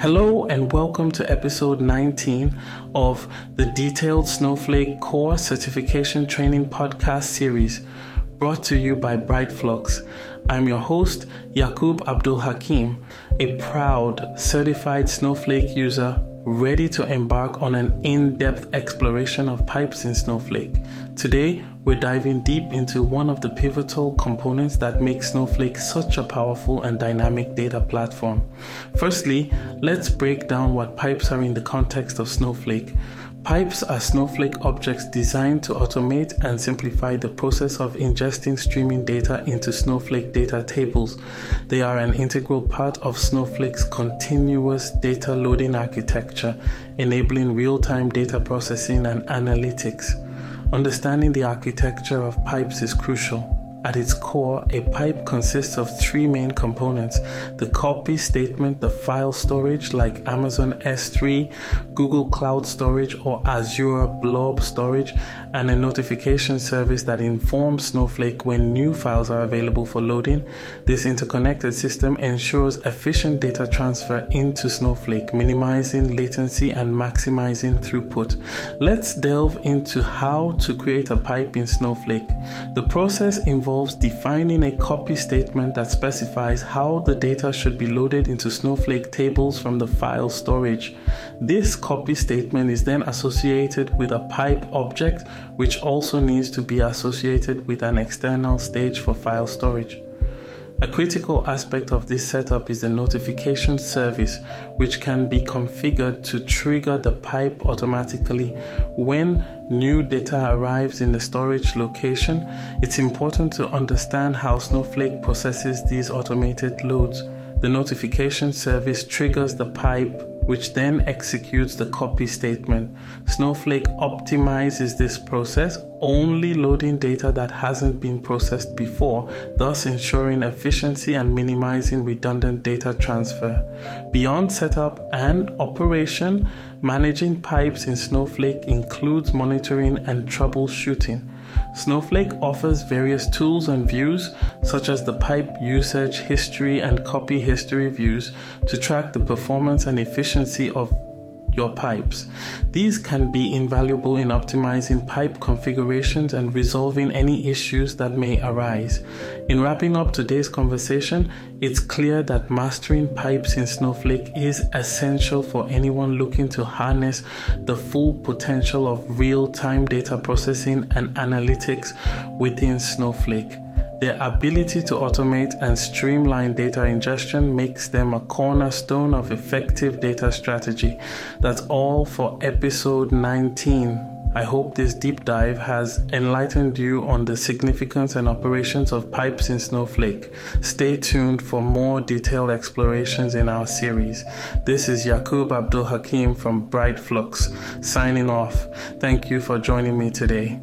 Hello and welcome to episode 19 of the Detailed Snowflake Core Certification Training Podcast Series, brought to you by Brightflux. I'm your host, Yacoub Abdul-Hakim, a proud certified Snowflake user ready to embark on an in-depth exploration of pipes in Snowflake. Today, we're diving deep into one of the pivotal components that makes Snowflake such a powerful and dynamic data platform. Firstly, let's break down what pipes are in the context of Snowflake. Pipes are Snowflake objects designed to automate and simplify the process of ingesting streaming data into Snowflake data tables. They are an integral part of Snowflake's continuous data loading architecture, enabling real-time data processing and analytics. Understanding the architecture of pipes is crucial. At its core, a pipe consists of three main components: the copy statement, the file storage like Amazon S3, Google Cloud Storage or Azure Blob Storage, and a notification service that informs Snowflake when new files are available for loading. This interconnected system ensures efficient data transfer into Snowflake, minimizing latency and maximizing throughput. Let's delve into how to create a pipe in Snowflake. The process involves defining a copy statement that specifies how the data should be loaded into Snowflake tables from the file storage. This copy statement is then associated with a pipe object, which also needs to be associated with an external stage for file storage. A critical aspect of this setup is the notification service, which can be configured to trigger the pipe automatically when new data arrives in the storage location. It's important to understand how Snowflake processes these automated loads. The notification service triggers the pipe, which then executes the copy statement. Snowflake optimizes this process, only loading data that hasn't been processed before, thus ensuring efficiency and minimizing redundant data transfer. Beyond setup and operation, managing pipes in Snowflake includes monitoring and troubleshooting. Snowflake offers various tools and views, such as the pipe usage history and copy history views, to track the performance and efficiency of your pipes. These can be invaluable in optimizing pipe configurations and resolving any issues that may arise. In wrapping up today's conversation, it's clear that mastering pipes in Snowflake is essential for anyone looking to harness the full potential of real-time data processing and analytics within Snowflake. Their ability to automate and streamline data ingestion makes them a cornerstone of effective data strategy. That's all for episode 19. I hope this deep dive has enlightened you on the significance and operations of pipes in Snowflake. Stay tuned for more detailed explorations in our series. This is Yacoub Abdul-Hakim from Brightflux, signing off. Thank you for joining me today.